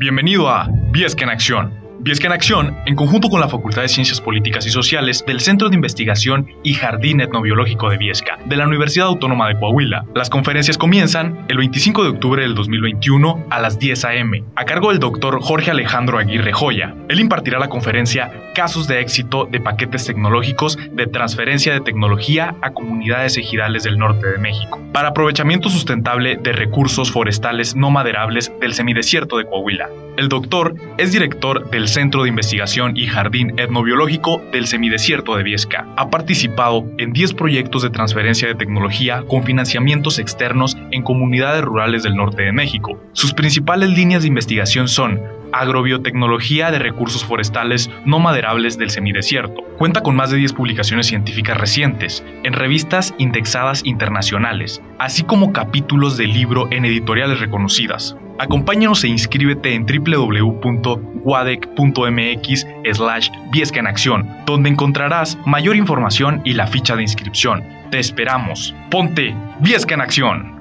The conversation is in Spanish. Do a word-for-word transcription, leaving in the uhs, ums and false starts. Bienvenido a Viesca en Acción. Viesca en Acción, en conjunto con la Facultad de Ciencias Políticas y Sociales del Centro de Investigación y Jardín Etnobiológico de Viesca, de la Universidad Autónoma de Coahuila. Las conferencias comienzan el veinticinco de octubre del dos mil veintiuno a las diez de la mañana, a cargo del doctor Jorge Alejandro Aguirre Joya. Él impartirá la conferencia Casos de éxito de paquetes tecnológicos de transferencia de tecnología a comunidades ejidales del norte de México, para aprovechamiento sustentable de recursos forestales no maderables del semidesierto de Coahuila. El doctor es director del Centro de Investigación y Jardín Etnobiológico del Semidesierto de Viesca. Ha participado en diez proyectos de transferencia de tecnología con financiamientos externos en comunidades rurales del norte de México. Sus principales líneas de investigación son Agrobiotecnología de recursos forestales no maderables del semidesierto. Cuenta con más de diez publicaciones científicas recientes en revistas indexadas internacionales, así como capítulos de libro en editoriales reconocidas. Acompáñanos e inscríbete en doble u doble u doble u punto wadec punto m x slash Viesca en Acción, donde encontrarás mayor información y la ficha de inscripción. ¡Te esperamos! ¡Ponte Viesca en Acción!